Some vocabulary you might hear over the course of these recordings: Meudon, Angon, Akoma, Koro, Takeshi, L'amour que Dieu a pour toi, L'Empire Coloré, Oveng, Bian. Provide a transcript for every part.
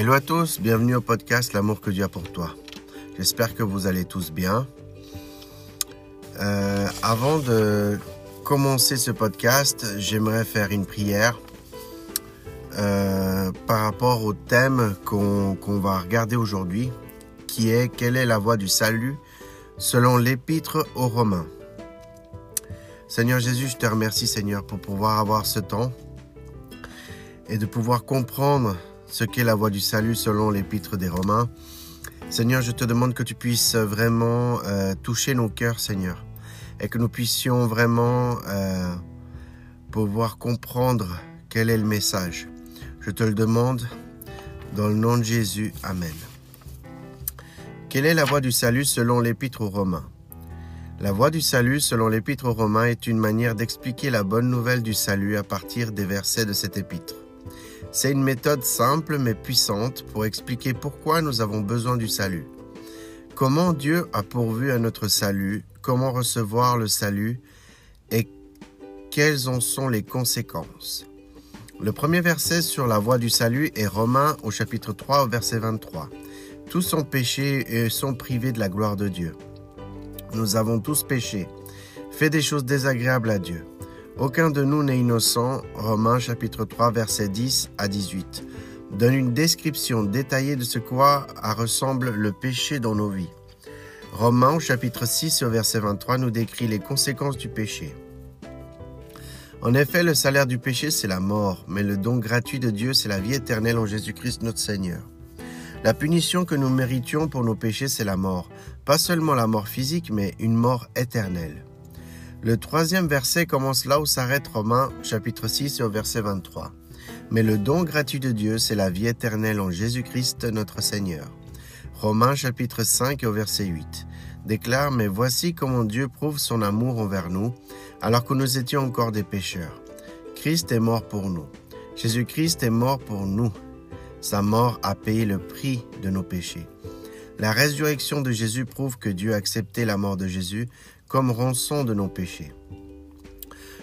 Hello à tous, bienvenue au podcast L'amour que Dieu a pour toi. J'espère que vous allez tous bien. Avant de commencer ce podcast, j'aimerais faire une prière par rapport au thème qu'on va regarder aujourd'hui, qui est « Quelle est la voie du salut ?» selon l'épître aux Romains. Seigneur Jésus, je te remercie Seigneur pour pouvoir avoir ce temps et de pouvoir comprendre ce qu'est la voie du salut selon l'épître des Romains. Seigneur, je te demande que tu puisses vraiment toucher nos cœurs, Seigneur, et que nous puissions vraiment pouvoir comprendre quel est le message. Je te le demande dans le nom de Jésus. Amen. Quelle est la voie du salut selon l'épître aux Romains ? La voie du salut selon l'épître aux Romains est une manière d'expliquer la bonne nouvelle du salut à partir des versets de cette épître. C'est une méthode simple mais puissante pour expliquer pourquoi nous avons besoin du salut. Comment Dieu a pourvu à notre salut, comment recevoir le salut et quelles en sont les conséquences. Le premier verset sur la voie du salut est Romains au chapitre 3 au verset 23. Tous ont péché et sont privés de la gloire de Dieu. Nous avons tous péché, fait des choses désagréables à Dieu. Aucun de nous n'est innocent, Romains chapitre 3, versets 10 à 18, donne une description détaillée de ce quoi ressemble le péché dans nos vies. Romains chapitre 6, verset 23, nous décrit les conséquences du péché. En effet, le salaire du péché, c'est la mort, mais le don gratuit de Dieu, c'est la vie éternelle en Jésus-Christ notre Seigneur. La punition que nous méritions pour nos péchés, c'est la mort. Pas seulement la mort physique, mais une mort éternelle. Le troisième verset commence là où s'arrête Romains, chapitre 6 et au verset 23. Mais le don gratuit de Dieu, c'est la vie éternelle en Jésus-Christ notre Seigneur. Romains, chapitre 5 et au verset 8, déclare « Mais voici comment Dieu prouve son amour envers nous, alors que nous étions encore des pécheurs. Christ est mort pour nous. Jésus-Christ est mort pour nous. Sa mort a payé le prix de nos péchés. » La résurrection de Jésus prouve que Dieu a accepté la mort de Jésus comme rançon de nos péchés.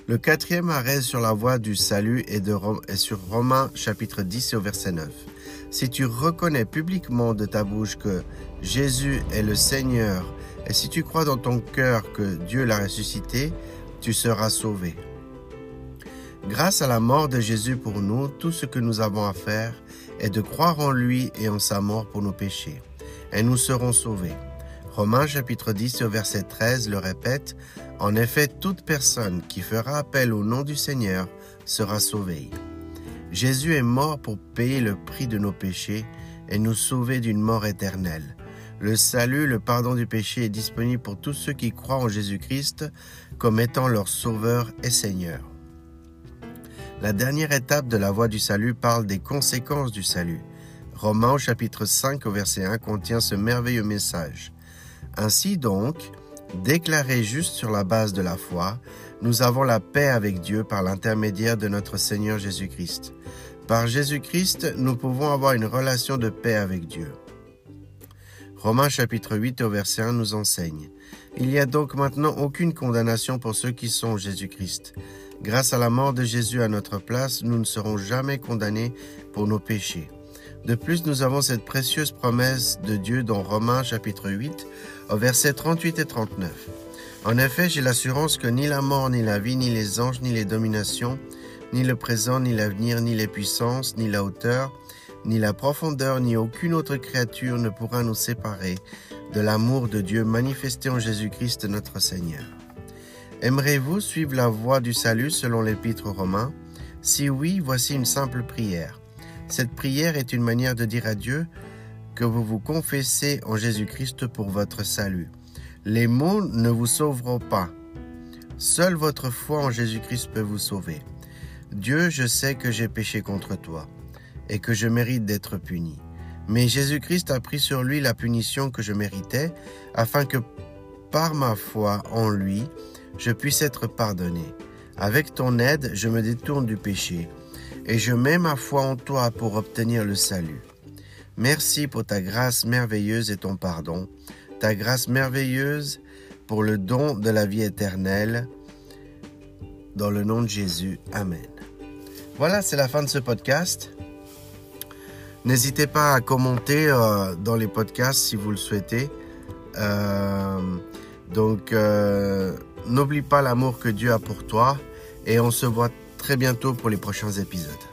Le quatrième arrêt sur la voie du salut est sur Romains chapitre 10 et au verset 9. Si tu reconnais publiquement de ta bouche que Jésus est le Seigneur et si tu crois dans ton cœur que Dieu l'a ressuscité, tu seras sauvé. Grâce à la mort de Jésus pour nous, tout ce que nous avons à faire est de croire en lui et en sa mort pour nos péchés. Et nous serons sauvés. Romains chapitre 10 au verset 13 le répète, « En effet, toute personne qui fera appel au nom du Seigneur sera sauvée. » Jésus est mort pour payer le prix de nos péchés et nous sauver d'une mort éternelle. Le salut, le pardon du péché est disponible pour tous ceux qui croient en Jésus-Christ comme étant leur sauveur et Seigneur. La dernière étape de la voie du salut parle des conséquences du salut. Romains au chapitre 5 au verset 1 contient ce merveilleux message. Ainsi donc, déclarés justes sur la base de la foi, nous avons la paix avec Dieu par l'intermédiaire de notre Seigneur Jésus-Christ. Par Jésus-Christ, nous pouvons avoir une relation de paix avec Dieu. Romains chapitre 8 au verset 1 nous enseigne. Il n'y a donc maintenant aucune condamnation pour ceux qui sont Jésus-Christ. Grâce à la mort de Jésus à notre place, nous ne serons jamais condamnés pour nos péchés. De plus, nous avons cette précieuse promesse de Dieu dans Romains chapitre 8, au verset 38 et 39. En effet, j'ai l'assurance que ni la mort, ni la vie, ni les anges, ni les dominations, ni le présent, ni l'avenir, ni les puissances, ni la hauteur, ni la profondeur, ni aucune autre créature ne pourra nous séparer de l'amour de Dieu manifesté en Jésus-Christ notre Seigneur. Aimerez-vous suivre la voie du salut selon l'épître aux Romains? Si oui, voici une simple prière. Cette prière est une manière de dire à Dieu que vous vous confessez en Jésus-Christ pour votre salut. Les mots ne vous sauveront pas. Seule votre foi en Jésus-Christ peut vous sauver. Dieu, je sais que j'ai péché contre toi et que je mérite d'être puni. Mais Jésus-Christ a pris sur lui la punition que je méritais afin que par ma foi en lui, je puisse être pardonné. Avec ton aide, je me détourne du péché. Et je mets ma foi en toi pour obtenir le salut. Merci pour ta grâce merveilleuse et ton pardon, ta grâce merveilleuse pour le don de la vie éternelle. Dans le nom de Jésus, Amen. Voilà, c'est la fin de ce podcast. N'hésitez pas à commenter dans les podcasts si vous le souhaitez. N'oublie pas l'amour que Dieu a pour toi et on se voit très bientôt pour les prochains épisodes.